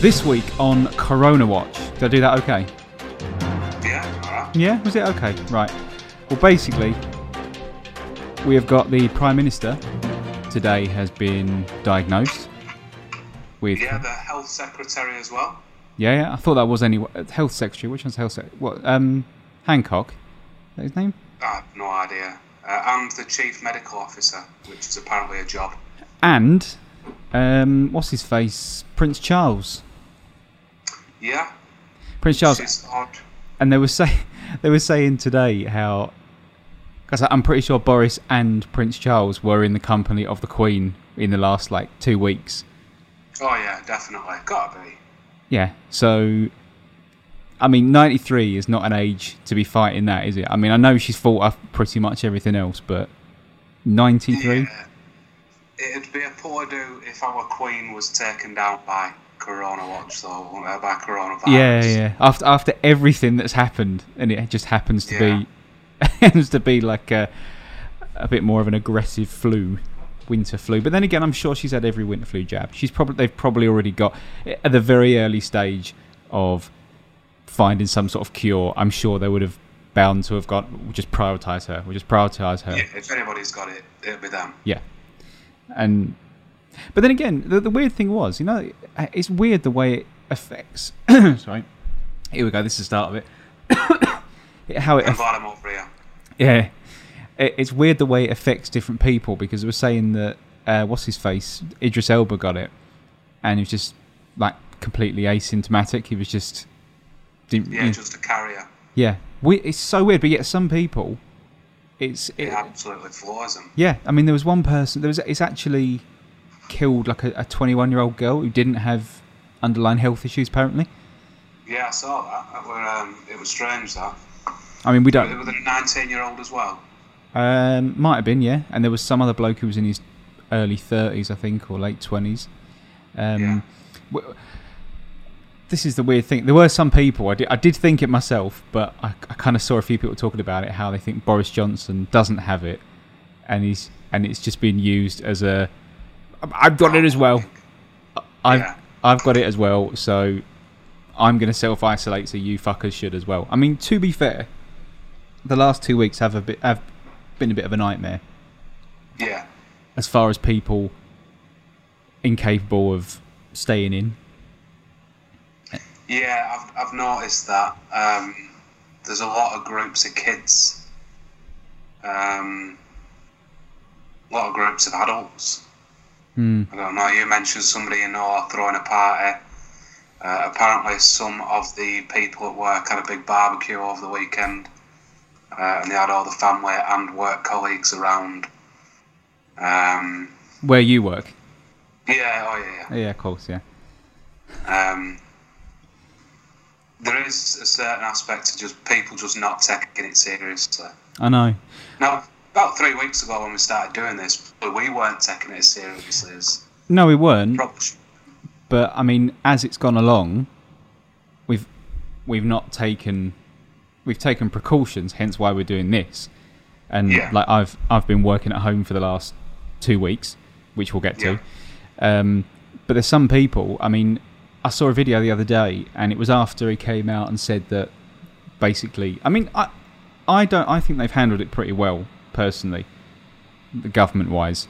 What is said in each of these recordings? This week on Corona Watch. Did I do that okay? Yeah. Yeah? Was it okay? Right. Well, basically, we have got the Prime Minister today has been diagnosed with... Yeah, the Health Secretary as well. Yeah, I thought that was anyway. Health Secretary. Which one's Health Secretary? What? Hancock? Is that his name? I have no idea. And the Chief Medical Officer, which is apparently a job. And... what's his face? Prince Charles. Yeah. Prince Charles. This is odd. And they were saying today how, because I'm pretty sure Boris and Prince Charles were in the company of the Queen in the last 2 weeks. Oh yeah, definitely. Gotta be. Yeah. So, I mean, 93 is not an age to be fighting that, is it? I mean, I know she's fought off pretty much everything else, but 93. Yeah. It'd be a poor do if our Queen was taken down by coronavirus. Yeah. After everything that's happened, and it just happens to be like a bit more of an aggressive flu, winter flu. But then again, I'm sure she's had every winter flu jab. They've probably already got at the very early stage of finding some sort of cure. I'm sure they would have bound to have got. We'll just prioritise her. Yeah, if anybody's got it, it'll be them. Yeah. But then again, the weird thing was, it's weird the way it affects. Sorry, here we go. This is the start of it. How it? I'm over here. Yeah, it's weird the way it affects different people because we're saying that what's his face, Idris Elba got it, and he was just completely asymptomatic. He was just just a carrier. Yeah, it's so weird, but yet some people. It absolutely floors them. Yeah, I mean, there was one person. It's actually killed a 21-year-old girl who didn't have underlying health issues, apparently. Yeah, I saw that. It was strange, that. I mean, we don't. With a 19-year-old as well. Might have been, yeah. And there was some other bloke who was in his early 30s, I think, or late 20s. This is the weird thing. There were some people, I did think it myself, but I kind of saw a few people talking about it, how they think Boris Johnson doesn't have it, and it's just been used as a, I've got it as well. I've got it as well, so I'm going to self-isolate, so you fuckers should as well. I mean, to be fair, the last 2 weeks have been a bit of a nightmare. Yeah. As far as people incapable of staying in. Yeah, I've noticed that. There's a lot of groups of kids, a lot of groups of adults. I don't know, you mentioned somebody you know throwing a party. Apparently some of the people at work had a big barbecue over the weekend, and they had all the family and work colleagues around. Where you work? Yeah, Yeah, of course, yeah. There is a certain aspect of just people just not taking it seriously. I know. Now, about 3 weeks ago when we started doing this, we weren't taking it as seriously as... No, we weren't. Probably. But, I mean, as it's gone along, we've not taken... We've taken precautions, hence why we're doing this. And, I've been working at home for the last 2 weeks, which we'll get to. But there's some people, I mean... I saw a video the other day, and it was after he came out and said that basically... I mean, I think they've handled it pretty well, personally, the government-wise,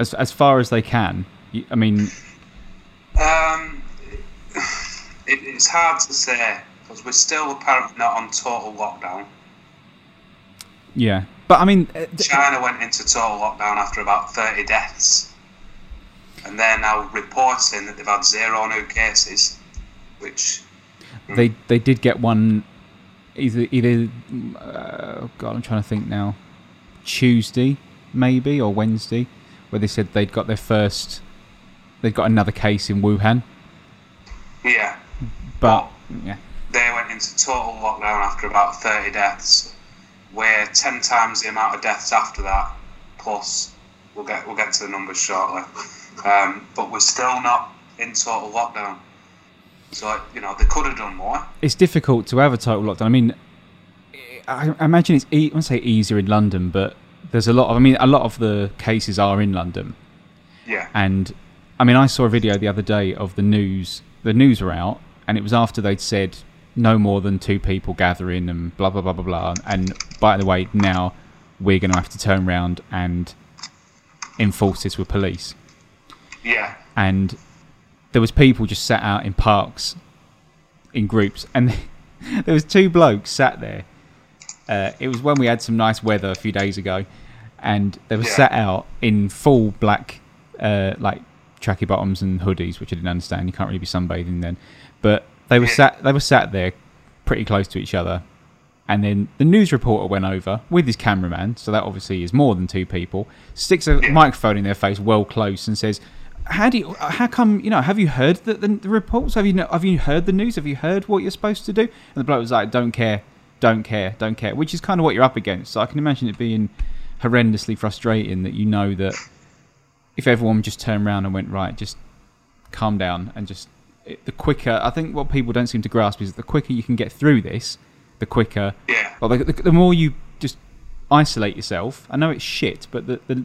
as far as they can. I mean... It's hard to say, because we're still apparently not on total lockdown. Yeah, but I mean... China went into total lockdown after about 30 deaths. And they're now reporting that they've had zero new cases, which... They did get one either I'm trying to think now, Tuesday maybe or Wednesday, where they said they'd got they'd got another case in Wuhan. Yeah. But they went into total lockdown after about 30 deaths. We're 10 times the amount of deaths after that, plus we'll get to the numbers shortly. But we're still not in total lockdown. So, they could have done more. It's difficult to have a total lockdown. I mean, I imagine it's, I wouldn't say easier in London, but there's a lot of the cases are in London. Yeah. And, I mean, I saw a video the other day of the news the news were out, and it was after they'd said no more than 2 people gathering and blah, blah, blah, blah, blah. And by the way, now we're going to have to turn around and enforce this with police. Yeah. And there was people just sat out in parks in groups, and there was 2 blokes sat there. It was when we had some nice weather a few days ago, and they were sat out in full black, like tracky bottoms and hoodies, which I didn't understand. You can't really be sunbathing then, but they were sat there pretty close to each other. And then the news reporter went over with his cameraman, so that obviously is more than 2 people, sticks a microphone in their face well close and says, how come, you know, have you heard the reports? Have you heard the news? Have you heard what you're supposed to do? And the bloke was like, don't care, which is kind of what you're up against. So I can imagine it being horrendously frustrating that you know that if everyone just turned around and went, right, just calm down and just, the quicker, I think what people don't seem to grasp is that the quicker you can get through this, the quicker, well, the more you just isolate yourself. I know it's shit, but the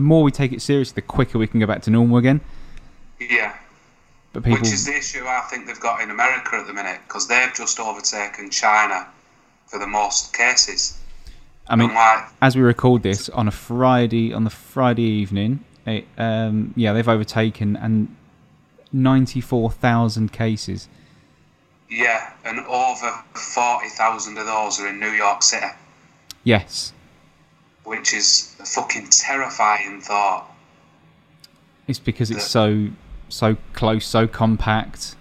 more we take it seriously, the quicker we can go back to normal again. Yeah, but people, which is the issue I think they've got in America at the minute, because they've just overtaken China for the most cases. I mean, like, as we record this on a Friday, on the Friday evening, it, they've overtaken and 94,000 cases. Yeah, and over 40,000 of those are in New York City. Yes. Which is a fucking terrifying thought. It's because it's so close, so compact.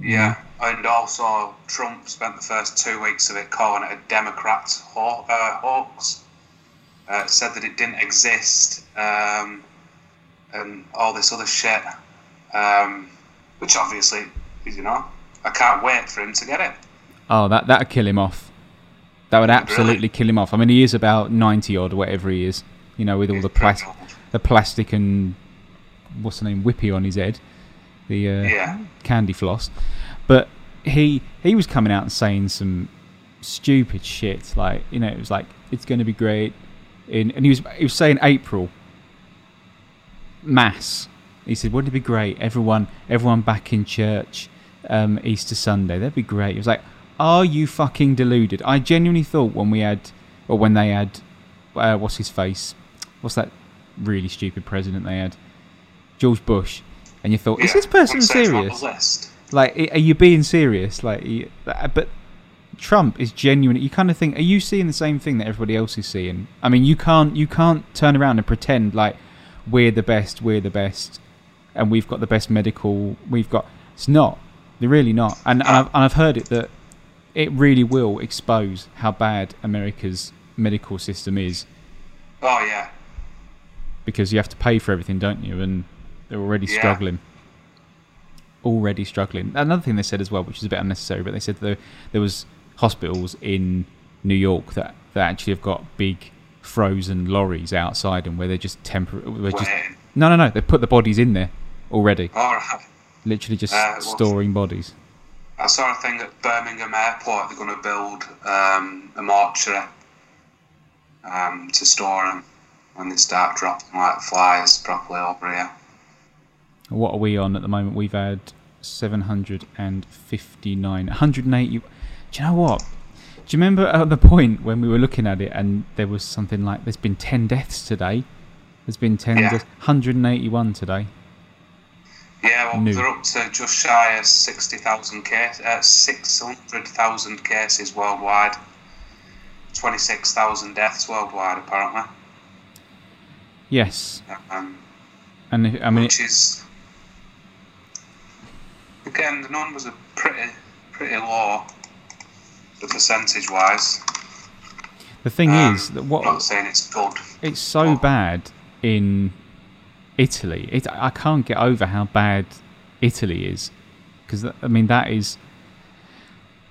Yeah, and also Trump spent the first 2 weeks of it calling it a Democrat hoax. Said that it didn't exist, and all this other shit. Which obviously, you know, I can't wait for him to get it. Oh, that'd kill him off. That would absolutely kill him off. I mean, he is about 90 odd, whatever he is, you know, with all the plastic and what's the name, whippy on his head, the candy floss. But he was coming out and saying some stupid shit, like, you know, it was like, it's going to be great, and he was saying April mass. He said, wouldn't it be great? Everyone back in church. Easter Sunday, that'd be great. It was like, are you fucking deluded? I genuinely thought when they had what's his face, what's that really stupid president they had, George Bush, and you thought, is this person serious? Like, are you being serious? Like, but Trump is genuine. You kind of think, are you seeing the same thing that everybody else is seeing? I mean, you can't turn around and pretend like we're the best and we've got the best medical, it's not. They're really not, and I've heard it that it really will expose how bad America's medical system is. Oh yeah, because you have to pay for everything, don't you? And they're already struggling. Already struggling. Another thing they said as well, which is a bit unnecessary, but they said there was hospitals in New York that actually have got big frozen lorries outside, and where they're just no, they put the bodies in there already. All right. Literally just storing bodies. I saw a thing at Birmingham Airport. They're going to build a mortuary to store them when they start dropping like flies properly over here. What are we on at the moment? We've had 759, 180. Do you know what? Do you remember at the point when we were looking at it and there was something like, there's been 10 deaths today. There's been 10 deaths, 181 today. Yeah, well, they're up to just shy of 600,000 cases worldwide. 26,000 deaths worldwide, apparently. Yes. And I mean, which is, again, the numbers are pretty low, the percentage-wise. The thing is that I'm not saying it's good. It's so bad in Italy. I can't get over how bad Italy is, because I mean that is,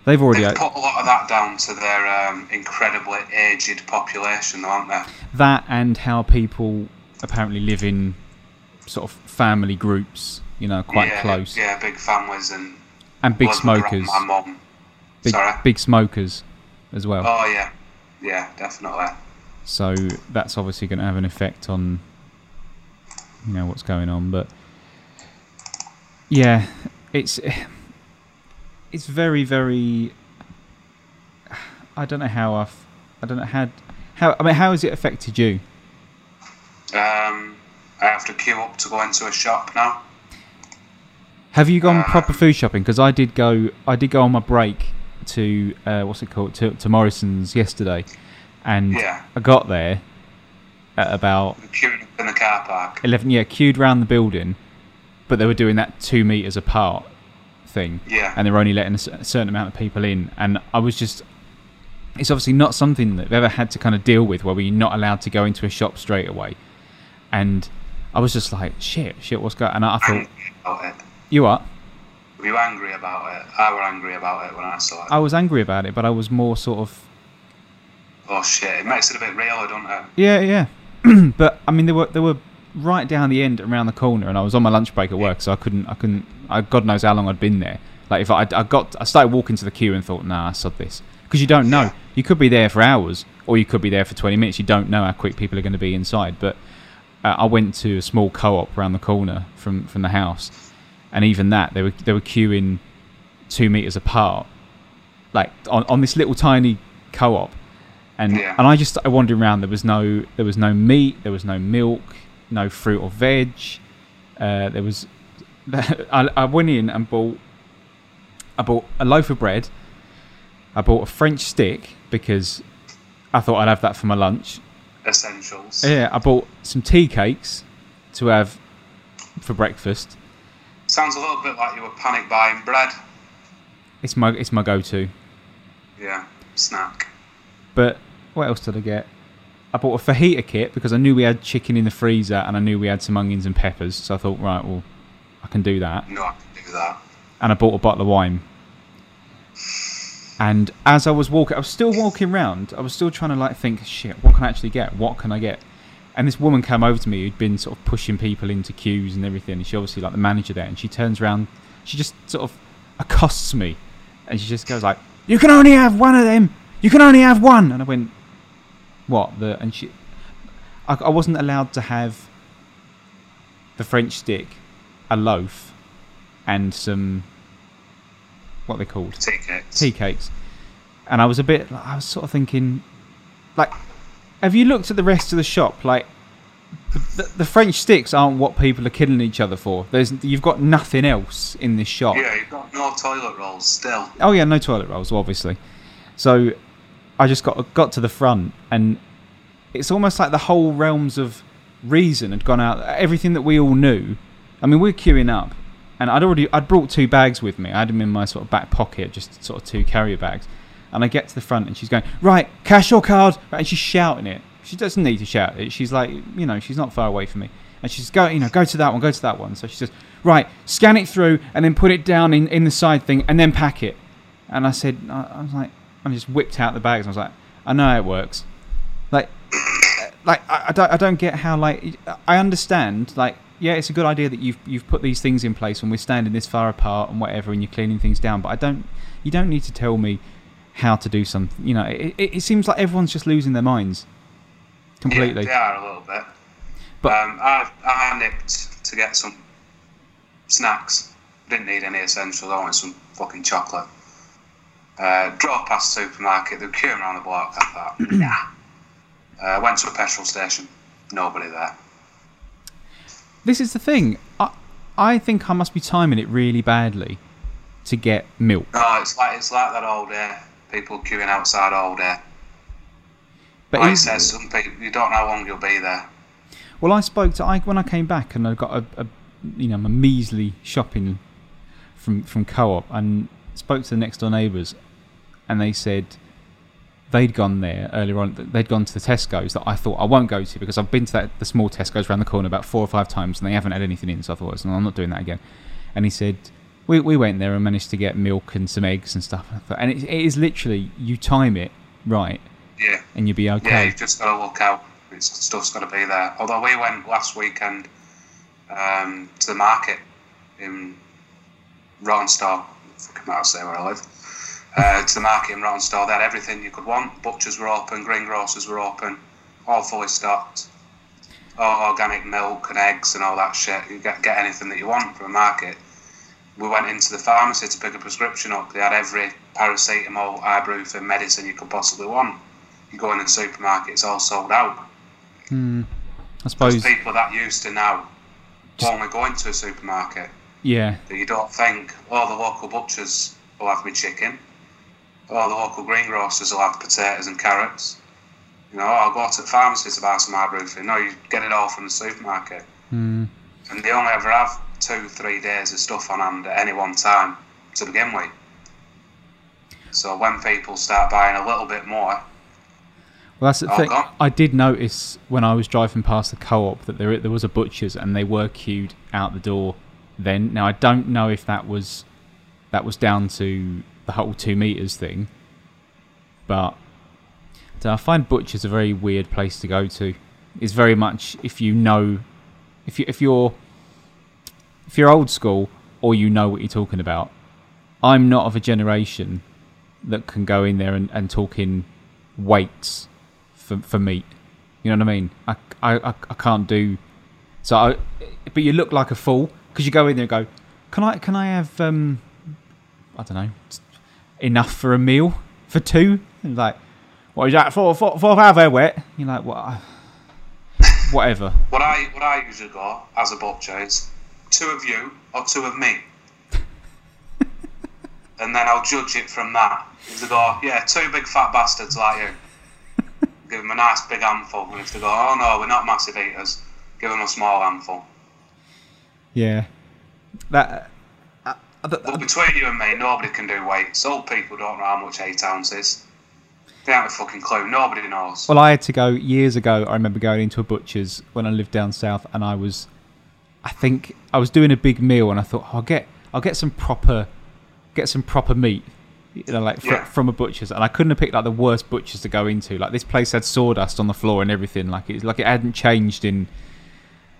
they've put a lot of that down to their incredibly aged population, aren't they? That and how people apparently live in sort of family groups, you know, quite close. Yeah, big families and big smokers. My mum, big smokers as well. Oh yeah, definitely. So that's obviously going to have an effect on, you know, what's going on. But yeah, It's very, very. I don't know how I've. I don't know how. I mean, how has it affected you? I have to queue up to go into a shop now. Have you gone proper food shopping? Because I did go. I did go on my break to what's it called, to Morrison's yesterday, and yeah. I got there at about queued in the car park. 11. Yeah, queued round the building, but they were doing that 2 meters apart thing. Yeah, and they were only letting a certain amount of people in, and I was just. It's obviously not something that we've ever had to kind of deal with, where we're not allowed to go into a shop straight away. And I was just like, shit, what's going on? And I thought, about it. You what? Were you angry about it? I was angry about it when I saw it. I was angry about it, but I was more sort of... Oh, shit, it makes it a bit realer, doesn't it? Yeah, yeah. But, I mean, they were right down the end around the corner, and I was on my lunch break at work, so I couldn't, God knows how long I'd been there. Like, if I started walking to the queue and thought, nah, I sod this. Because you don't know. Yeah. You could be there for hours, or you could be there for 20 minutes. You don't know how quick people are going to be inside. But I went to a small co-op around the corner from the house, and even that, they were queuing 2 meters apart, like on this little tiny co-op, and yeah. And I just started wandering around. There was no meat, there was no milk, no fruit or veg. There was. I went in and bought. I bought a loaf of bread. I bought a French stick because I thought I'd have that for my lunch. Essentials. Yeah, I bought some tea cakes to have for breakfast. Sounds a little bit like you were panic buying bread. It's my go-to. Yeah, snack. But what else did I get? I bought a fajita kit because I knew we had chicken in the freezer and I knew we had some onions and peppers. So I thought, right, well, I can do that. No, I can do that. And I bought a bottle of wine. And as I was still walking round. I was still trying to like think, shit, what can I actually get? What can I get? And this woman came over to me who'd been sort of pushing people into queues and everything. And she obviously like the manager there. And she turns around. She just sort of accosts me. And she just goes like, you can only have one of them. You can only have one. And I went, what? And she, I wasn't allowed to have the French stick, a loaf, and some... what they're called tea cakes. And I was a bit like, I was sort of thinking like, have you looked at the rest of the shop? Like the French sticks aren't what people are killing each other for. You've got nothing else in this shop. Yeah, you've got no toilet rolls still. Oh yeah, no toilet rolls obviously. So I just got to the front, and it's almost like the whole realms of reason had gone out. Everything that we all knew, I mean, we're queuing up. And I'd brought 2 bags with me. I had them in my sort of back pocket, just sort of 2 carrier bags. And I get to the front, and she's going, right, cash or card? And she's shouting it. She doesn't need to shout it. She's like, you know, she's not far away from me. And she's going, you know, go to that one, go to that one. So she says, right, scan it through, and then put it down in the side thing, and then pack it. And I said, I was like, I just whipped out the bags. And I was like, I know how it works. Like I don't get how, like, I understand, like, yeah, it's a good idea that you've put these things in place when we're standing this far apart and whatever, and you're cleaning things down. But you don't need to tell me how to do something. You know, it seems like everyone's just losing their minds completely. Yeah, they are a little bit. But I nipped to get some snacks. Didn't need any essentials. I wanted some fucking chocolate. Drove past the supermarket. They were queuing around the block. I thought, nah. Went to a petrol station. Nobody there. This is the thing. I think I must be timing it really badly to get milk. Oh, it's like that all day. People queuing outside all day. But like it says, some people, you don't know how long you'll be there. Well, when I came back and I got a measly shopping from Co-op, and spoke to the next door neighbours, and they said they'd gone there earlier on. They'd gone to the Tesco's that I thought I won't go to, because I've been to the small Tesco's around the corner about 4 or 5 times and they haven't had anything in, so I thought, I'm not doing that again. And he said, we went there and managed to get milk and some eggs and stuff. And I thought, and it is literally, you time it right, yeah, and you'll be okay. Yeah, you've just got to look out. Stuff's got to be there. Although we went last weekend to the market in Rantonstall, if I can now say where I live. To the market in Rantonstall, they had everything you could want. Butchers were open, greengrocers were open, all fully stocked. All organic milk and eggs and all that shit. You get anything that you want from a market. we went into the pharmacy to pick a prescription up. They had every paracetamol, ibuprofen, medicine you could possibly want. You go in the supermarket, it's all sold out. Mm, I suppose people that used to now only going to a supermarket. Yeah. That you don't think, oh, the local butchers will have me chicken. Oh, the local greengrocers will have potatoes and carrots. You know, I'll go to the pharmacy to buy some ibuprofen. No, you get it all from the supermarket. Mm. And they only ever have 2-3 days of stuff on hand at any one time to begin with. So when people start buying a little bit more... Well, that's the thing. I did notice when I was driving past the co-op that there was a butcher's and they were queued out the door then. Now, I don't know if that was down to the whole 2 meters thing, but I find butchers a very weird place to go to. It's very much if you're old school or you know what you're talking about. I'm not of a generation that can go in there and talk in weights for meat, you know what I mean? I can't do so. But you look like a fool because you go in there and go, can I have I don't know, enough for a meal for two? And like, what is that for however wet? You're like, what? Whatever. What I usually go as a butcher is 2 of you or 2 of me, and then I'll judge it from that. If they go, yeah, 2 big fat bastards like you, give them a nice big handful. And if they go, oh no, we're not massive eaters, give them a small handful. Yeah. But between you and me, nobody can do weights. Old people don't know how much 8 ounces. They haven't a fucking clue. Nobody knows. Well, I had to go years ago. I remember going into a butcher's when I lived down south, and I think I was doing a big meal, and I thought, oh, I'll get some proper meat. You know, like from a butcher's, and I couldn't have picked like the worst butchers to go into. Like, this place had sawdust on the floor and everything. Like it hadn't changed in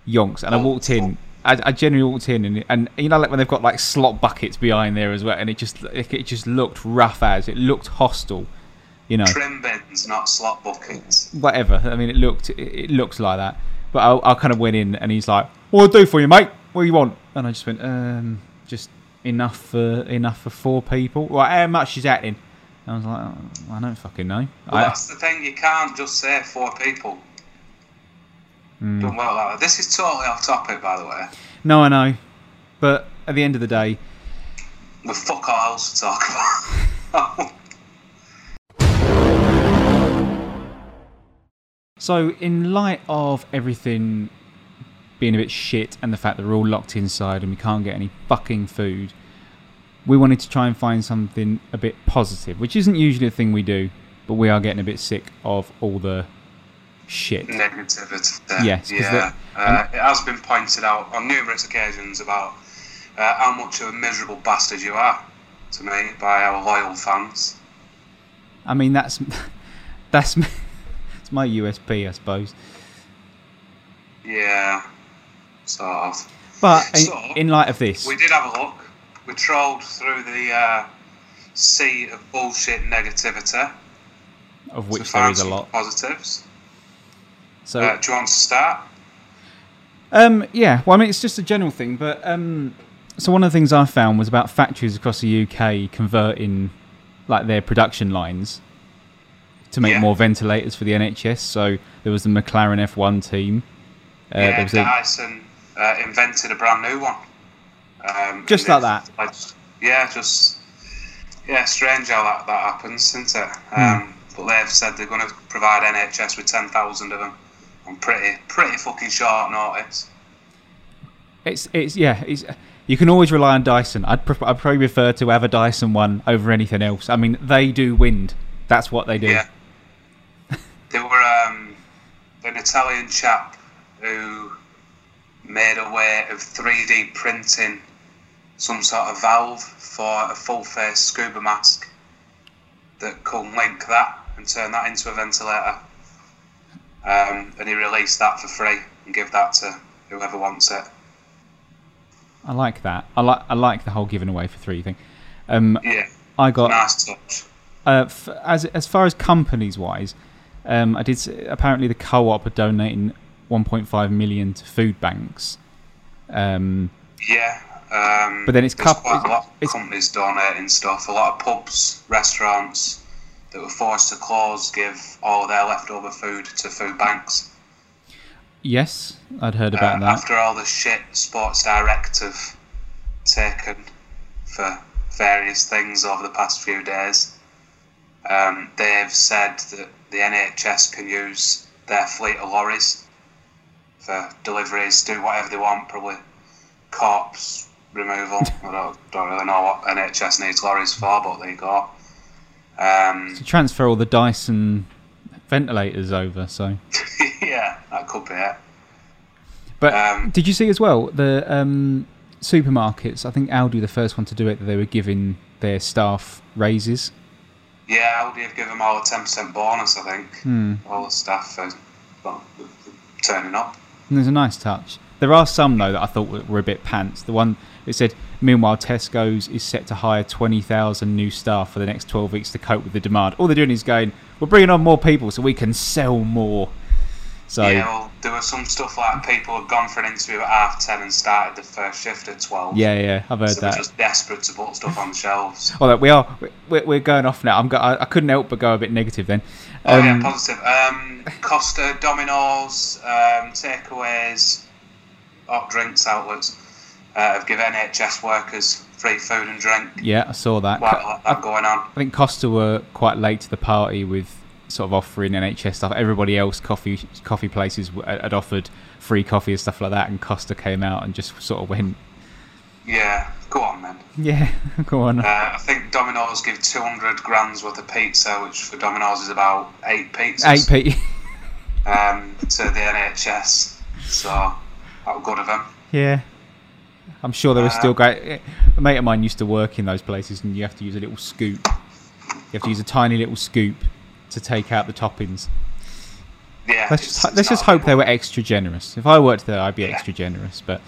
yonks. And I walked in. I generally walked in, and you know, like when they've got like slot buckets behind there as well, and it just looked rough as it looked hostile. You know, trim bins, not slot buckets. Whatever. I mean, it looks like that. But I kind of went in, and he's like, "What do I do for you, mate? What do you want?" And I just went, just. Enough for 4 people. Well, how much is that in? I was like, oh, I don't fucking know. Well, that's the thing, you can't just say 4 people. Mm. Done well like that. This is totally off topic, by the way. No, I know. But at the end of the day... Well, fuck all else to talk about. So, in light of everything... being a bit shit and the fact that we're all locked inside and we can't get any fucking food, we wanted to try and find something a bit positive, which isn't usually a thing we do, but we are getting a bit sick of all the shit. Negativity. Yes. Yeah. It has been pointed out on numerous occasions about how much of a miserable bastard you are to me by our loyal fans. I mean, that's it's my USP, I suppose. Yeah. Sort of. But in light of this, we did have a look. We trolled through the sea of bullshit negativity, of which there is a lot. Positives. So, do you want to start? Yeah. Well, I mean, it's just a general thing, but so one of the things I found was about factories across the UK converting like their production lines to make more ventilators for the NHS. So there was the McLaren F1 team. Yeah, Dyson invented a brand new one. Just like that. Strange how that happens, isn't it? But they've said they're going to provide NHS with 10,000 of them on pretty fucking short notice. It's you can always rely on Dyson. I'd probably prefer to have a Dyson one over anything else. I mean, they do wind. That's what they do. Yeah. They were an Italian chap who made a way of 3D printing some sort of valve for a full-face scuba mask that could link that and turn that into a ventilator. And he released that for free and give that to whoever wants it. I like that. I like the whole giving away for free thing. I got nice touch. As far as companies-wise, I did see, apparently the co-op are donating 1.5 million to food banks. But then it's quite a lot of companies donating stuff. A lot of pubs, restaurants that were forced to close give all of their leftover food to food banks. Yes, I'd heard about that. After all the shit Sports Direct have taken for various things over the past few days, they've said that the NHS can use their fleet of lorries for deliveries, do whatever they want, probably corpse removal. I don't really know what NHS needs lorries for, but there you go. So transfer all the Dyson ventilators over, so... Yeah, that could be it. But did you see as well, the supermarkets, I think Aldi the first one to do it, that they were giving their staff raises? Yeah, Aldi have given them all a 10% bonus, I think. All the staff are turning up. And there's a nice touch. There are some, though, that I thought were a bit pants. The one that said, meanwhile, Tesco's is set to hire 20,000 new staff for the next 12 weeks to cope with the demand. All they're doing is going, we're bringing on more people so we can sell more. So, yeah, well, there was some stuff like people had gone for an interview at 10:30 and started the first shift at 12. Yeah, I've heard that. So they're just desperate to put stuff on the shelves. Although we're going off now. I couldn't help but go a bit negative then. Positive. Costa, Domino's, takeaways, hot drinks outlets have given NHS workers free food and drink. Yeah, I saw that. Quite a lot going on. I think Costa were quite late to the party with sort of offering NHS stuff. Everybody else, coffee places had offered free coffee and stuff like that, and Costa came out and just sort of went, yeah, go on then. Yeah, go on. I think Domino's give 200 grams worth of pizza, which for Domino's is about 8 pizzas. To the NHS, so that was good of them. Yeah, I'm sure there was still great. A mate of mine used to work in those places, and you have to use a little scoop. You have to use a tiny little scoop to take out the toppings. Yeah, let's just hope they were extra generous. If I worked there, I'd be extra generous. But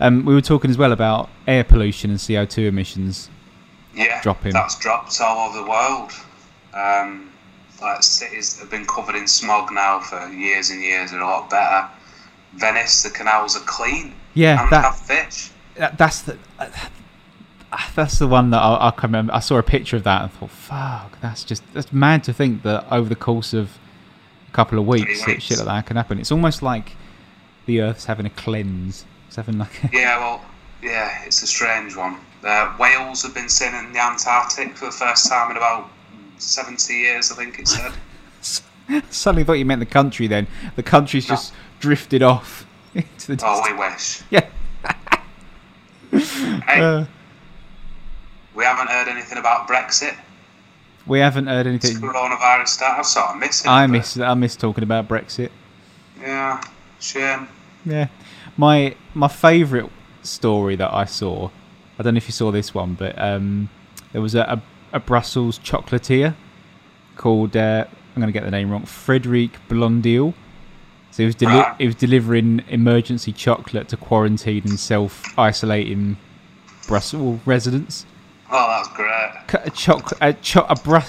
we were talking as well about air pollution and CO2 emissions. Yeah, dropping. That's dropped all over the world. Like cities have been covered in smog now for years and years. They're a lot better. Venice, the canals are clean. Yeah, and have fish. That's the one that I can remember. I saw a picture of that and thought, fuck, that's mad to think that over the course of a couple of weeks, shit like that can happen. It's almost like the Earth's having a cleanse. It's having like it's a strange one. Whales have been seen in the Antarctic for the first time in about 70 years, I think it said. Suddenly thought you meant the country then. The country's just drifted off into the distance. Oh, we wish. Yeah. Hey. We haven't heard anything about Brexit. We haven't heard anything. It's coronavirus stuff. I sort of miss it. I miss talking about Brexit. Yeah, shame. Yeah, my favourite story that I saw. I don't know if you saw this one, but there was a Brussels chocolatier called I'm going to get the name wrong. Frederic Blondiel. So he was delivering emergency chocolate to quarantined and self-isolating Brussels residents. Oh, that's great!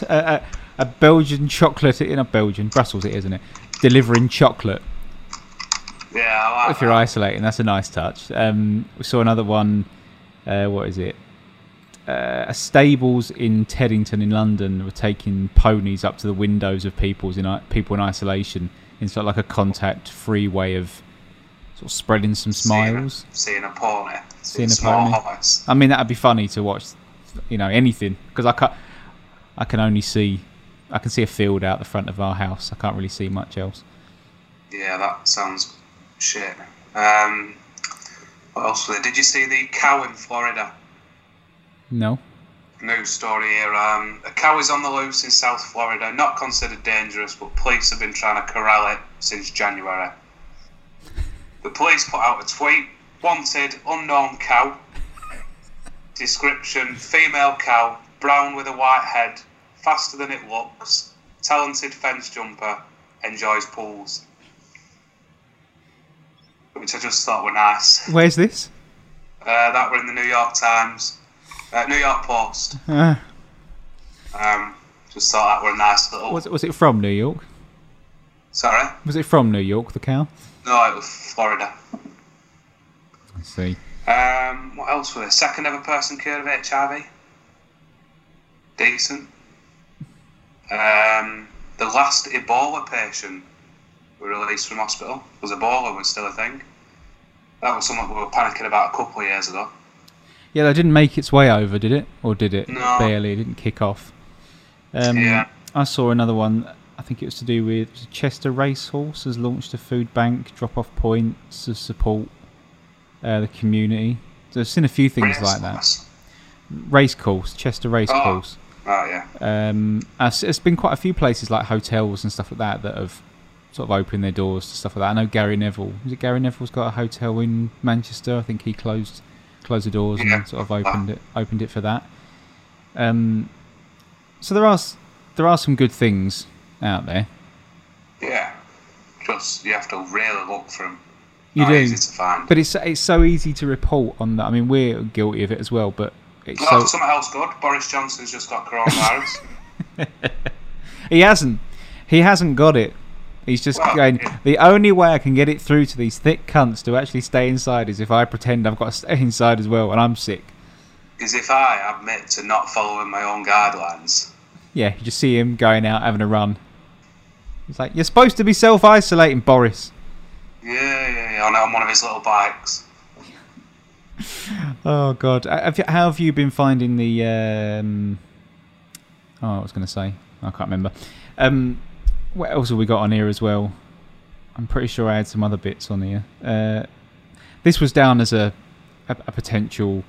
A Belgian chocolate in Brussels, it is, isn't it? Delivering chocolate. Yeah, I like. If you're isolating, that's a nice touch. We saw another one. What is it? A stables in Teddington in London were taking ponies up to the windows of people in isolation in sort of like a contact-free way of sort of spreading some smiles. Seeing a pony. I mean, that'd be funny to watch. You know, anything, because I can see a field out the front of our house. I can't really see much else. Yeah, that sounds shit. What else was there? Did you see the cow in Florida? No. News story here. A cow is on the loose in South Florida, not considered dangerous, but police have been trying to corral it since January. The police put out a tweet: wanted, unknown cow. Description: female cow, brown with a white head, faster than it looks, talented fence jumper, enjoys pools. Which I just thought were nice. Where's this? That were in the New York Times. New York Post. Just thought that were a nice little... Was it from New York? Sorry? Was it from New York, the cow? No, it was Florida. I see. What else were there? Second ever person cured of HIV. Decent. The last Ebola patient we released from hospital, because Ebola was still a thing. That was something we were panicking about a couple of years ago. Yeah, that didn't make its way over, did it? Or did it? No. Barely. It didn't kick off. Yeah. I saw another one. I think it was to do with Chester Racehorse has launched a food bank, drop-off points of support the community. So I've seen a few things like that. Racecourse, Chester Racecourse. Oh, yeah. It's been quite a few places like hotels and stuff like that that have sort of opened their doors to stuff like that. I know Gary Neville. Is it Gary Neville's got a hotel in Manchester? I think he closed the doors and sort of opened it for that. So there are some good things out there. Yeah, just you have to really look for them. You do, easy to find. But it's so easy to report on that. I mean, we're guilty of it as well, but it's something else good. Boris Johnson's just got coronavirus. He hasn't got it. He's just going, the only way I can get it through to these thick cunts to actually stay inside is if I pretend I've got to stay inside as well and I'm sick. Is if I admit to not following my own guidelines. Yeah, you just see him going out having a run. It's like, you're supposed to be self-isolating, Boris. Yeah, on one of his little bikes. Oh, God. How have you been finding the... I was going to say. I can't remember. What else have we got on here as well? I'm pretty sure I had some other bits on here. This was down as a potential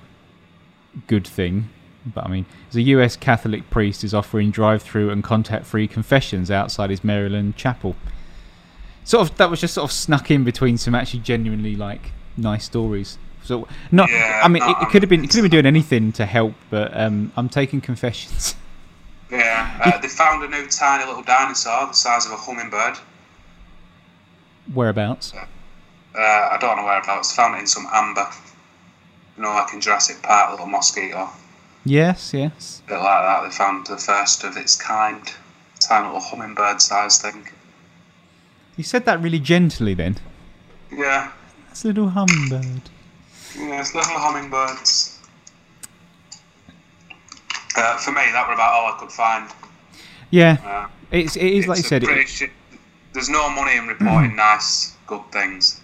good thing, but I mean, as a US Catholic priest is offering drive-through and contact-free confessions outside his Maryland chapel. Sort of that was just sort of snuck in between some actually genuinely like nice stories. So not, I mean, it could have been doing anything to help, but I'm taking confessions. Yeah, they found a new tiny little dinosaur the size of a hummingbird. Whereabouts? I don't know whereabouts. Found it in some amber. You know, like in Jurassic Park, a little mosquito. Yes. A bit like that. They found the first of its kind. Tiny little hummingbird-sized thing. You said that really gently then. Yeah. It's a little hummingbird. Yeah, it's little hummingbirds. For me, that were about all I could find. Yeah, it is like you said. There's no money in reporting nice, good things.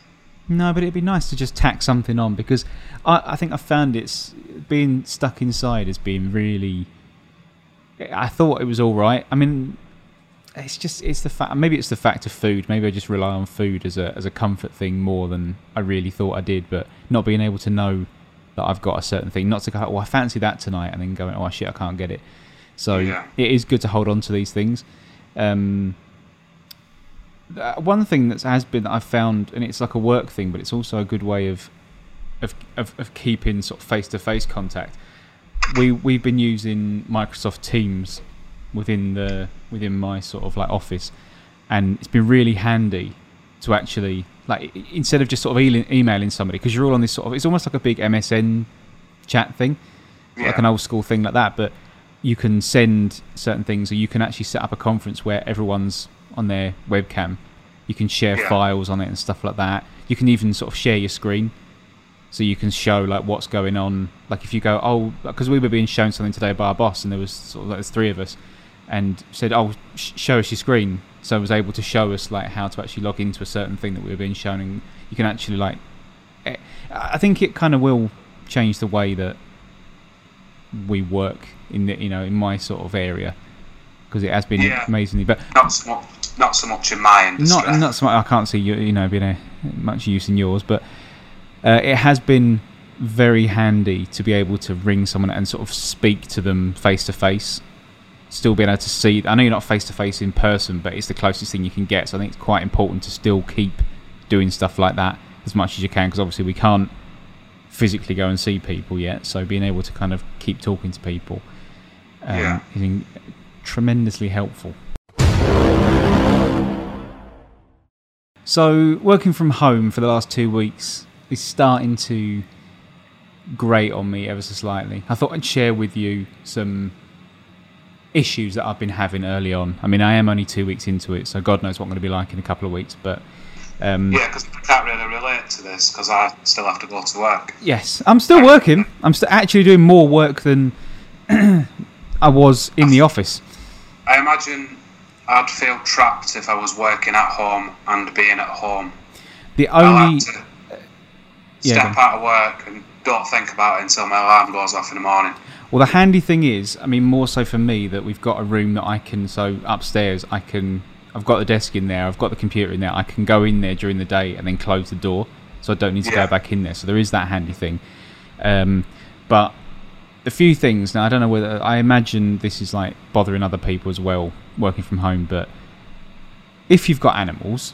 No, but it'd be nice to just tack something on, because I think I found it's being stuck inside as being really. I thought it was all right. I mean, it's the fact. Maybe it's the fact of food. Maybe I just rely on food as a comfort thing more than I really thought I did. But not being able to know that I've got a certain thing, not to go, I fancy that tonight, and then going, shit, I can't get it. So It is good to hold on to these things. One thing that has been that I've found, and it's like a work thing, but it's also a good way of keeping sort of face-to-face contact. We've been using Microsoft Teams within my sort of like office, and it's been really handy to actually. Like, instead of just sort of emailing somebody, because you're all on this sort of, it's almost like a big MSN chat thing, like an old school thing like that, but you can send certain things, or you can actually set up a conference where everyone's on their webcam. You can share files on it and stuff like that. You can even sort of share your screen, so you can show like what's going on. Like if you go, because we were being shown something today by our boss, and there was sort of like there's three of us, and said, show us your screen. So I was able to show us like how to actually log into a certain thing that we were being shown, and you can actually like. I think it kind of will change the way that we work in the in my sort of area, because it has been amazingly. But not so much in my industry. Not so much. I can't see being much use in yours, but it has been very handy to be able to ring someone and sort of speak to them face to face. Still being able to see. I know you're not face to face in person, but it's the closest thing you can get. So I think it's quite important to still keep doing stuff like that as much as you can, because obviously we can't physically go and see people yet. So being able to kind of keep talking to people is tremendously helpful. So working from home for the last 2 weeks is starting to grate on me ever so slightly. I thought I'd share with you some issues that I've been having early on. I mean, I am only 2 weeks into it, so God knows what I'm going to be like in a couple of weeks, but Yeah, because I can't really relate to this because I still have to go to work. Yes, I'm still working. I'm actually doing more work than I was in the office. I imagine I'd feel trapped if I was working at home and being at home. The only... Step out of work and don't think about it until my alarm goes off in the morning. Well, the handy thing is, I mean, more so for me, that we've got a room that I can... So upstairs, I've got the desk in there, I've got the computer in there, I can go in there during the day and then close the door, so I don't need to go back in there. So there is that handy thing. But a few things... Now, I don't know whether... I imagine this is, like, bothering other people as well, working from home, but if you've got animals...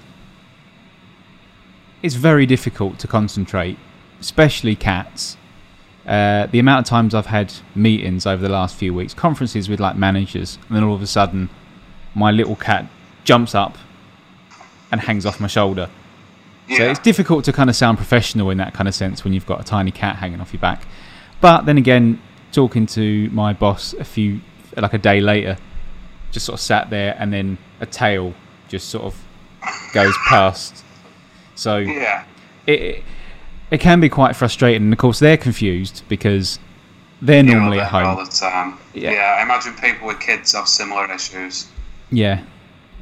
It's very difficult to concentrate, especially cats. The amount of times I've had meetings over the last few weeks, conferences with like managers, and then all of a sudden my little cat jumps up and hangs off my shoulder. Yeah. So it's difficult to kind of sound professional in that kind of sense when you've got a tiny cat hanging off your back. But then again, talking to my boss a day later, just sort of sat there and then a tail just sort of goes past. So it can be quite frustrating, and of course they're confused because they're normally at home all the time. Yeah, I imagine people with kids have similar issues. Yeah,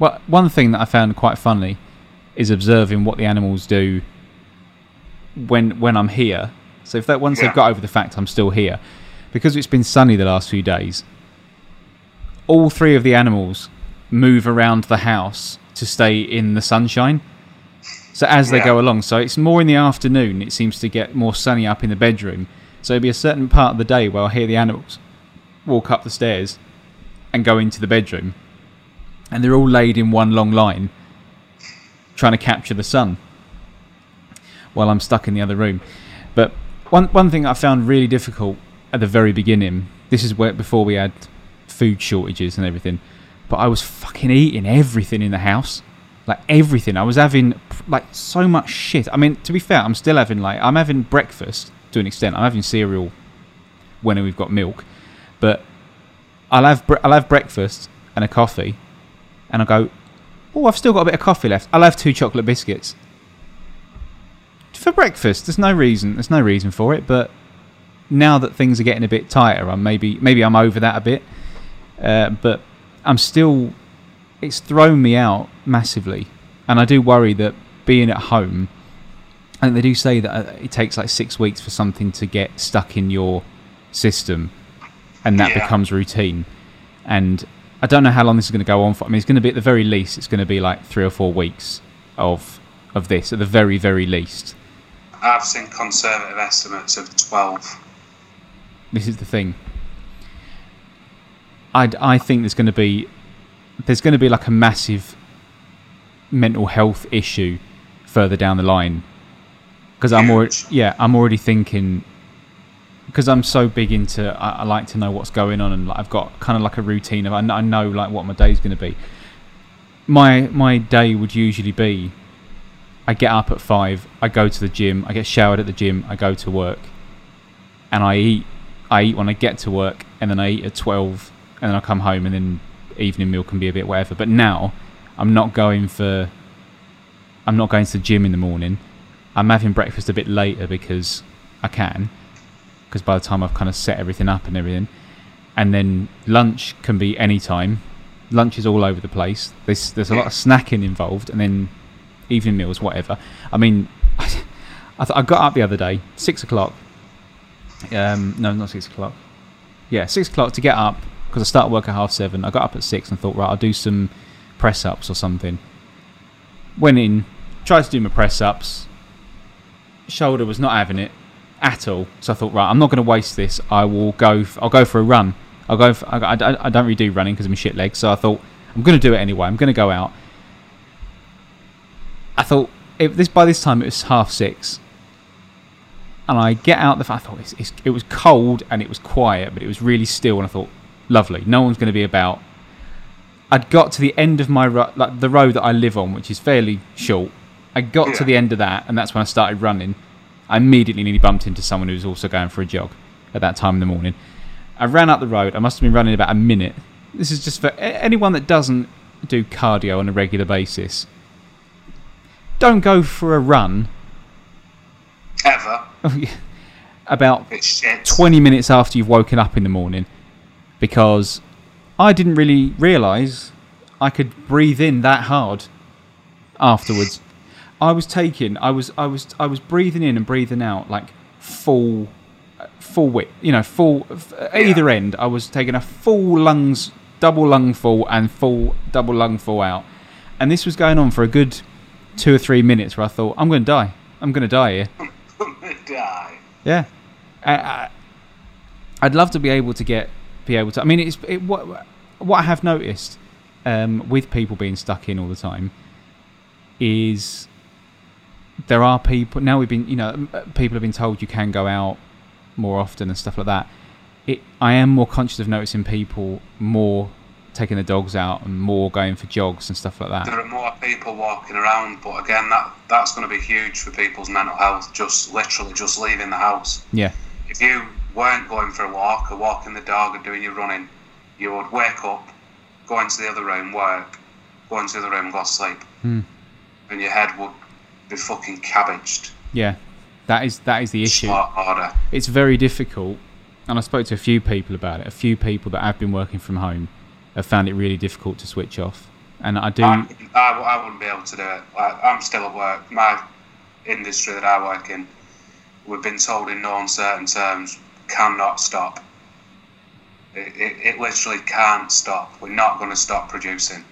well, one thing that I found quite funny is observing what the animals do when I'm here. So if that once they've got over the fact I'm still here, because it's been sunny the last few days, all three of the animals move around the house to stay in the sunshine. So as they go along, so it's more in the afternoon, it seems to get more sunny up in the bedroom. So it'll be a certain part of the day where I'll hear the animals walk up the stairs and go into the bedroom. And they're all laid in one long line, trying to capture the sun while I'm stuck in the other room. But one thing I found really difficult at the very beginning, this is where before we had food shortages and everything, but I was fucking eating everything in the house. Like, everything. I was having, like, so much shit. I mean, to be fair, I'm still having, like... I'm having breakfast, to an extent. I'm having cereal when we've got milk. But I'll have breakfast and a coffee. And I'll go, oh, I've still got a bit of coffee left. I'll have 2 chocolate biscuits. For breakfast, there's no reason. There's no reason for it. But now that things are getting a bit tighter, I'm maybe I'm over that a bit. But I'm still... It's thrown me out massively, and I do worry that being at home, and they do say that it takes like 6 weeks for something to get stuck in your system, and that becomes routine. And I don't know how long this is going to go on for. I mean, it's going to be, at the very least, it's going to be like 3 or 4 weeks of this, at the very, very least. I've seen conservative estimates of 12. This is the thing. I think there's going to be... There's going to be like a massive mental health issue further down the line, because I'm already thinking, because I'm so big into I like to know what's going on, and I've got kind of like a routine of I know like what my day's going to be. My day would usually be I get up at 5, I go to the gym, I get showered at the gym, I go to work, and I eat when I get to work, and then I eat at 12, and then I come home, and then evening meal can be a bit whatever. But now I'm not going to the gym in the morning. I'm having breakfast a bit later because I can, because by the time I've kind of set everything up and everything, and then lunch can be any time. Lunch is all over the place. There's a lot of snacking involved, and then evening meals, whatever. I mean, I got up the other day, 6 o'clock, no, not 6 o'clock, 6 o'clock, to get up, because I started work at 7:30. I got up at 6 and thought, right, I'll do some press-ups or something. Went in, tried to do my press-ups. Shoulder was not having it at all. So I thought, right, I'm not going to waste this. I'll go for a run. I don't really do running because of my shit legs. So I thought, I'm going to do it anyway. I'm going to go out. I thought, by this time it was 6:30. And I get out I thought, it was cold and it was quiet, but it was really still. And I thought, lovely, no one's going to be about. I'd got to the end of my the road that I live on, which is fairly short. I got to the end of that, and that's when I started running. I immediately nearly bumped into someone who was also going for a jog at that time in the morning. I ran up the road. I must have been running about a minute. This is just for anyone that doesn't do cardio on a regular basis. don't go for a run. Ever. About 20 minutes after you've woken up in the morning, because I didn't really realise I could breathe in that hard afterwards. I was breathing in and breathing out like full width, you know, full either end. I was taking a full lungs, double lung full and full double lung full out, and this was going on for a good 2 or 3 minutes where I thought, I'm going to die. I'm going to die here. I'm going to die. Yeah, I'd love to be able to be able to. I mean, what I have noticed with people being stuck in all the time is there are people now. People have been told you can go out more often and stuff like that. I am more conscious of noticing people more taking the dogs out and more going for jogs and stuff like that. There are more people walking around, but again, that's going to be huge for people's mental health, just literally just leaving the house. Yeah. If you weren't going for a walk or walking the dog or doing your running, you would wake up, go into the other room, work, go into the other room, go to sleep. Mm. And your head would be fucking cabbaged. Yeah. That is the issue. It's very difficult, and I spoke to a few people about it. A few people that have been working from home have found it really difficult to switch off, and I do. I wouldn't be able to do it. I'm still at work. My industry that I work in, we've been told in no uncertain terms, cannot stop. It literally can't stop. We're not going to stop producing.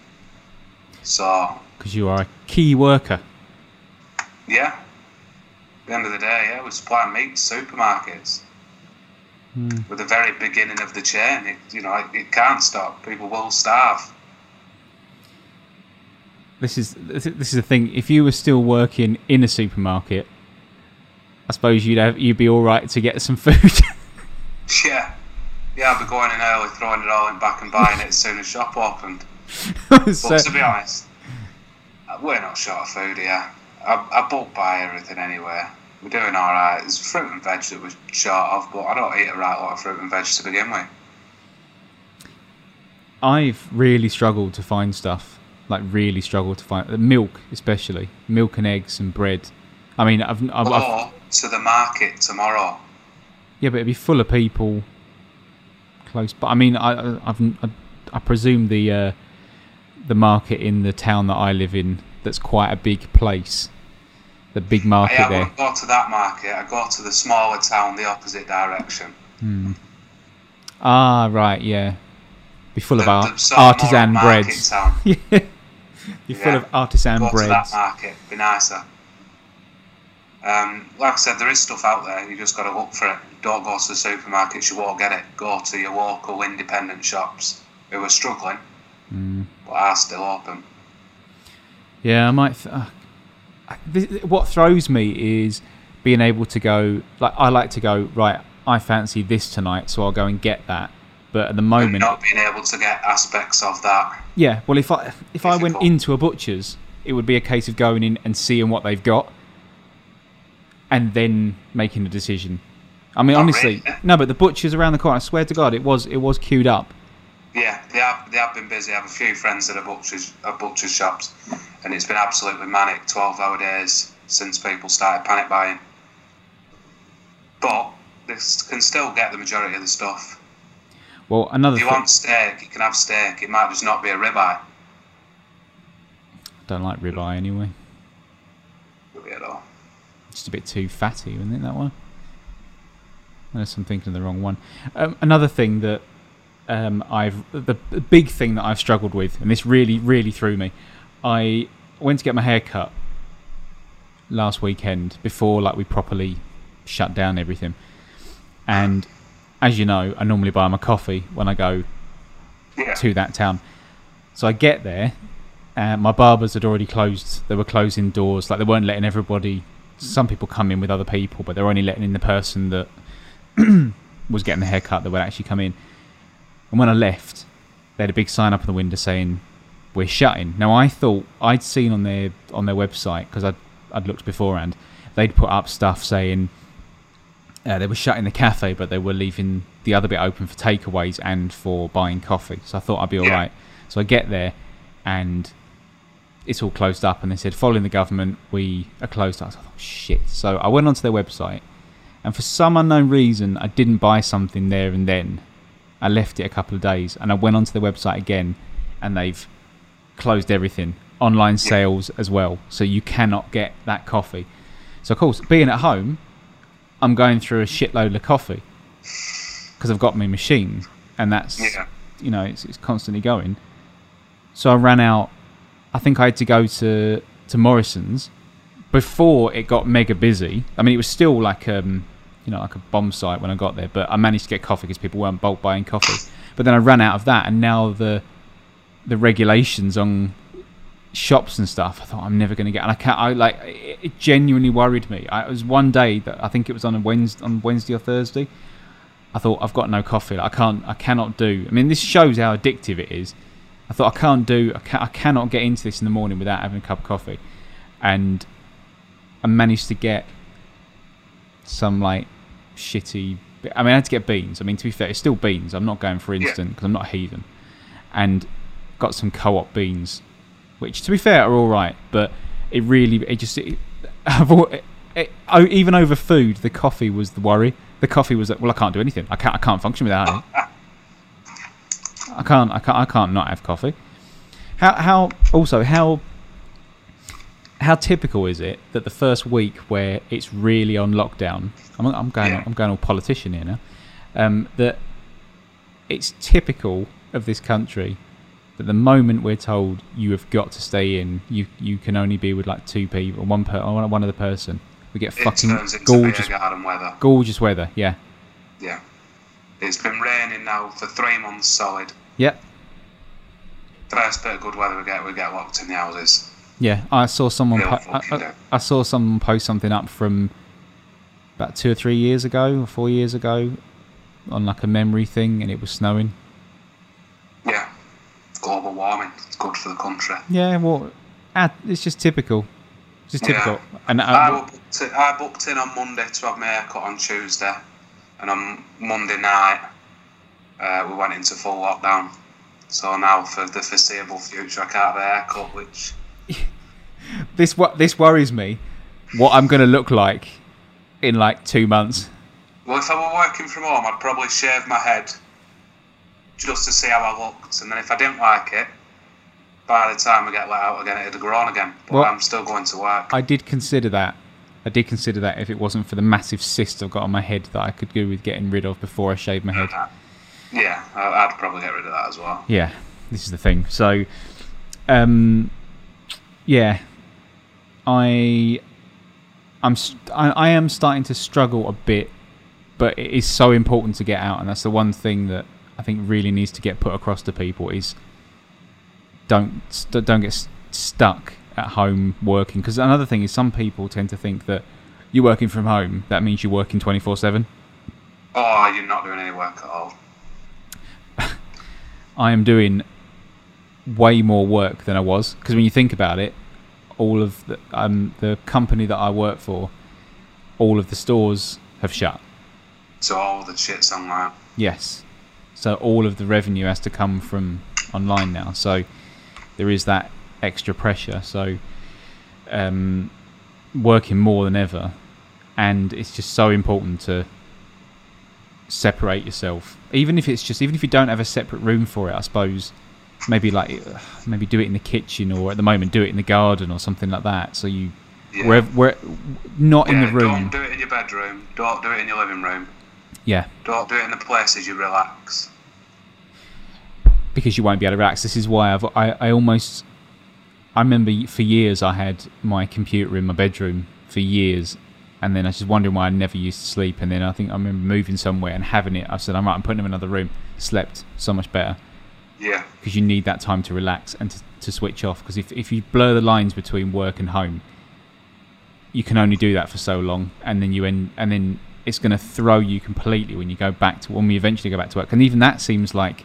So. Because you are a key worker. Yeah. At the end of the day, yeah, we supply meat to supermarkets. Mm. With the very beginning of the chain, it can't stop. People will starve. This is the thing. If you were still working in a supermarket, I suppose you'd be all right to get some food. yeah, I'd be going in early, throwing it all in back and buying it as soon as shop opened. But to be honest, we're not short of food here. I bulk buy everything anyway. We're doing alright. There's fruit and veg that we're short of, but I don't eat a right lot of fruit and veg to begin with. I've really struggled to find stuff. Milk, especially. Milk and eggs and bread. I mean, I've to the market tomorrow. Yeah, but it'd be full of people close. But I mean, I presume the market in the town that I live in, that's quite a big place. The big market there. I go to that market. I go to the smaller town, the opposite direction. Hmm. Ah, right, yeah. Be full of artisan breads. Full of artisan breads. Go to that market. Be nicer. Like I said, there is stuff out there. You just got to look for it. Don't go to the supermarkets. You won't get it. Go to your local independent shops who are struggling, but are still open. Yeah, I might. What throws me is being able to go. Like, I like to go. Right, I fancy this tonight, so I'll go and get that. But at the moment, and not being able to get aspects of that. Yeah. Well, if I went into a butcher's, it would be a case of going in and seeing what they've got, and then making a decision. I mean, not honestly, really. No. But the butcher's around the corner. I swear to God, it was queued up. Yeah, they have been busy. I have a few friends that are butcher shops, and it's been absolutely manic, 12-hour days since people started panic buying. But this can still get the majority of the stuff. Well, another. If you want steak, you can have steak. It might just not be a ribeye. I don't like ribeye anyway. Weirdo. Just a bit too fatty, isn't it, that one? Unless I'm thinking of the wrong one. Another thing that. The big thing that I've struggled with, and this really, really threw me. I went to get my hair cut last weekend before, like, we properly shut down everything. And as you know, I normally buy my coffee when I go to that town. So I get there, and my barbers had already closed. They were closing doors, like they weren't letting everybody. Some people come in with other people, but they're only letting in the person that was getting the haircut that would actually come in. And when I left, they had a big sign up on the window saying, "We're shutting." Now, I thought I'd seen on their website, because I'd looked beforehand, they'd put up stuff saying they were shutting the cafe, but they were leaving the other bit open for takeaways and for buying coffee. So I thought I'd be all right. So I get there, and it's all closed up, and they said, following the government, we are closed up. I was like, oh, shit. So I went onto their website, and for some unknown reason, I didn't buy something there and then. I left it a couple of days, and I went onto their website again, and they've closed everything. Online sales as well. So you cannot get that coffee. So, of course, being at home, I'm going through a shitload of coffee because I've got my machine, and that's, you know, it's constantly going. So I ran out. I think I had to go to Morrison's before it got mega busy. I mean, it was still like, you know, like a bomb site when I got there, but I managed to get coffee because people weren't bulk buying coffee. But then I ran out of that, and now the regulations on shops and stuff, I thought, I'm never going to get, and I can't, it genuinely worried me. It was one day that I think it was on a Wednesday or Thursday, I thought, I've got no coffee. Like, I cannot do, I mean, this shows how addictive it is. I thought, I cannot get into this in the morning without having a cup of coffee. And I managed to get some like shitty, I mean, I had to get beans. I mean, to be fair, it's still beans. I'm not going for instant because I'm not a heathen. And got some co-op beans, which, to be fair, are all right, but it really, even over food, the coffee was the worry. The coffee was that, well, I can't do anything. I can't function without it. I can't not have coffee. How typical is it that the first week where it's really on lockdown, I'm going all politician here now, that it's typical of this country that the moment we're told you have got to stay in, you can only be with like two people, one other person. We get fucking gorgeous weather. Yeah. Yeah. It's been raining now for 3 months solid. Yep. The last bit of good weather we get locked in the houses. Yeah, I saw someone post something up from about 2 or 3 years ago or 4 years ago on like a memory thing, and it was snowing. Yeah. Global warming, it's good for the country. Yeah, well, it's just typical. It's just typical. Yeah. And I booked in on Monday to have my haircut on Tuesday, and on Monday night we went into full lockdown. So now for the foreseeable future, I can't have a haircut, which this worries me. What I'm going to look like in like 2 months. Well, if I were working from home, I'd probably shave my head, just to see how I looked, and then if I didn't like it, by the time I get let out again, it'd have grown again. But well, I'm still going to work. I did consider that if it wasn't for the massive cyst I've got on my head that I could do with getting rid of before I shave my head. Yeah, I'd probably get rid of that as well. Yeah, this is the thing. So, yeah, I am starting to struggle a bit, but it is so important to get out, and that's the one thing that I think really needs to get put across to people is don't get stuck at home working, because another thing is some people tend to think that you're working from home, that means you're working 24/7. Oh, you're not doing any work at all. I am doing way more work than I was, because when you think about it, all of the company that I work for, all of the stores have shut. So all the shit's online. Yes. So all of the revenue has to come from online now. So there is that extra pressure. So working more than ever. And it's just so important to separate yourself. Even if you don't have a separate room for it, I suppose, maybe do it in the kitchen, or at the moment do it in the garden or something like that. So you, in the room. Don't do it in your bedroom. Don't do it in your living room. Yeah. Don't do it in the places you relax. Because you won't be able to relax. This is why I remember for years I had my computer in my bedroom for years, and then I was just wondering why I never used to sleep, and then I think I remember moving somewhere and having it. I said, I'm right, I'm putting it in another room. Slept so much better. Yeah. Because you need that time to relax and to switch off. Because if you blur the lines between work and home, you can only do that for so long, and then it's going to throw you completely when we eventually go back to work. And even that seems like,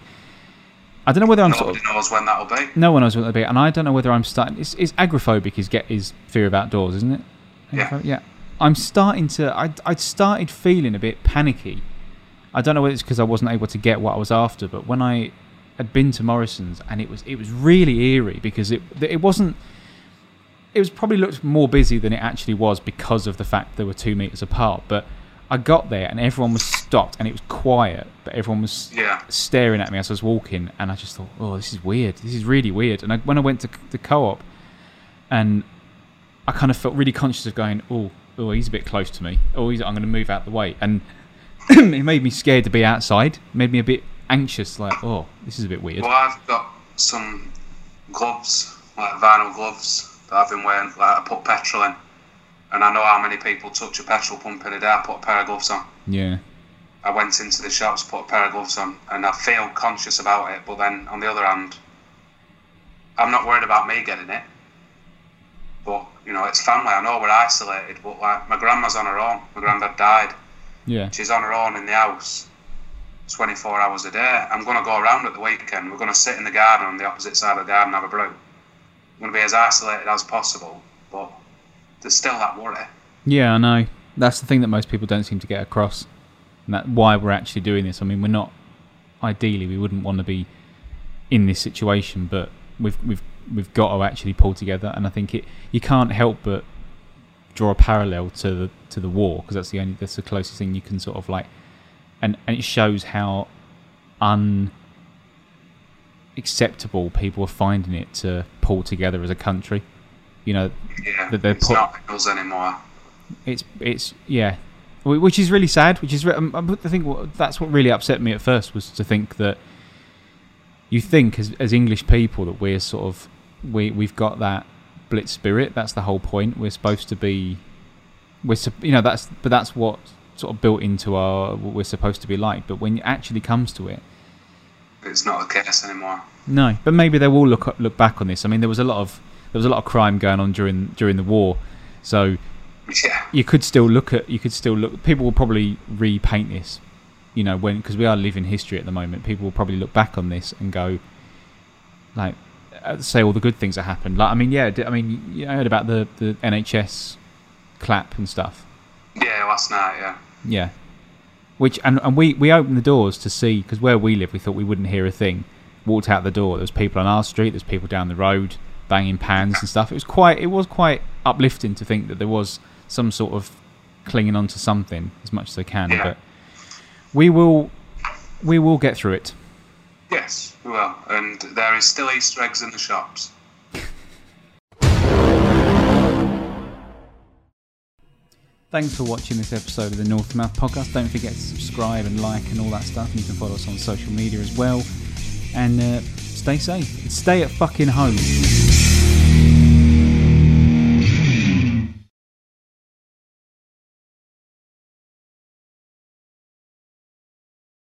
I don't know whether I'm sort of... Nobody knows when that'll be. No one knows when that'll be. And I don't know whether I'm starting... It's agoraphobic is fear of outdoors, isn't it? Yeah. Yeah. I'm starting to... I started feeling a bit panicky. I don't know whether it's because I wasn't able to get what I was after, but when I had been to Morrison's, and it was really eerie because it wasn't... it was probably looked more busy than it actually was because of the fact they were 2 meters apart. But I got there and everyone was stopped and it was quiet, but everyone was staring at me as I was walking, and I just thought, oh, this is weird. This is really weird. And when I went to the co-op, and I kind of felt really conscious of going, oh, he's a bit close to me. I'm going to move out the way. And it made me scared to be outside. It made me a bit anxious, like, oh, this is a bit weird. Well, I've got some gloves, like vinyl gloves, that I've been wearing. Like, I put petrol in. And I know how many people touch a petrol pump in a day. I put a pair of gloves on. Yeah. I went into the shops, put a pair of gloves on, and I feel conscious about it. But then, on the other hand, I'm not worried about me getting it. But, you know, it's family. I know we're isolated, but, like, my grandma's on her own. My granddad died. Yeah. She's on her own in the house 24 hours a day. I'm going to go around at the weekend. We're going to sit in the garden on the opposite side of the garden and have a brew. I'm going to be as isolated as possible, but there's still that worry. Yeah, I know. That's the thing that most people don't seem to get across, and that's why we're actually doing this. I mean, we're not... Ideally, we wouldn't want to be in this situation, but we've got to actually pull together. And I think you can't help but draw a parallel to the war, because that's the closest thing you can sort of like, and it shows how unacceptable people are finding it to pull together as a country. You know, that they're not people's anymore. It's which is really sad. I think that's what really upset me at first, was to think that you think as English people that we're sort of we've got that blitz spirit. That's the whole point. We're supposed to be, that's what sort of built into what we're supposed to be like. But when it actually comes to it, it's not the case anymore. No, but maybe they will look back on this. I mean, there was a lot of crime going on during the war, so you could still look. People will probably repaint this, you know, because we are living history at the moment. People will probably look back on this and go, like, say all the good things that happened. Like, I heard about the NHS clap and stuff. Yeah, last night. Yeah. Yeah. Which and we opened the doors to see, because where we live, we thought we wouldn't hear a thing. Walked out the door. There was people on our street. There's people down the road banging pans and stuff. It was quite uplifting to think that there was some sort of clinging on to something as much as they can. Yeah. But we will get through it. Yes, we will. And there is still Easter eggs in the shops. Thanks for watching this episode of the North Mouth Podcast. Don't forget to subscribe and like and all that stuff. And you can follow us on social media as well. And stay safe. Stay at fucking home.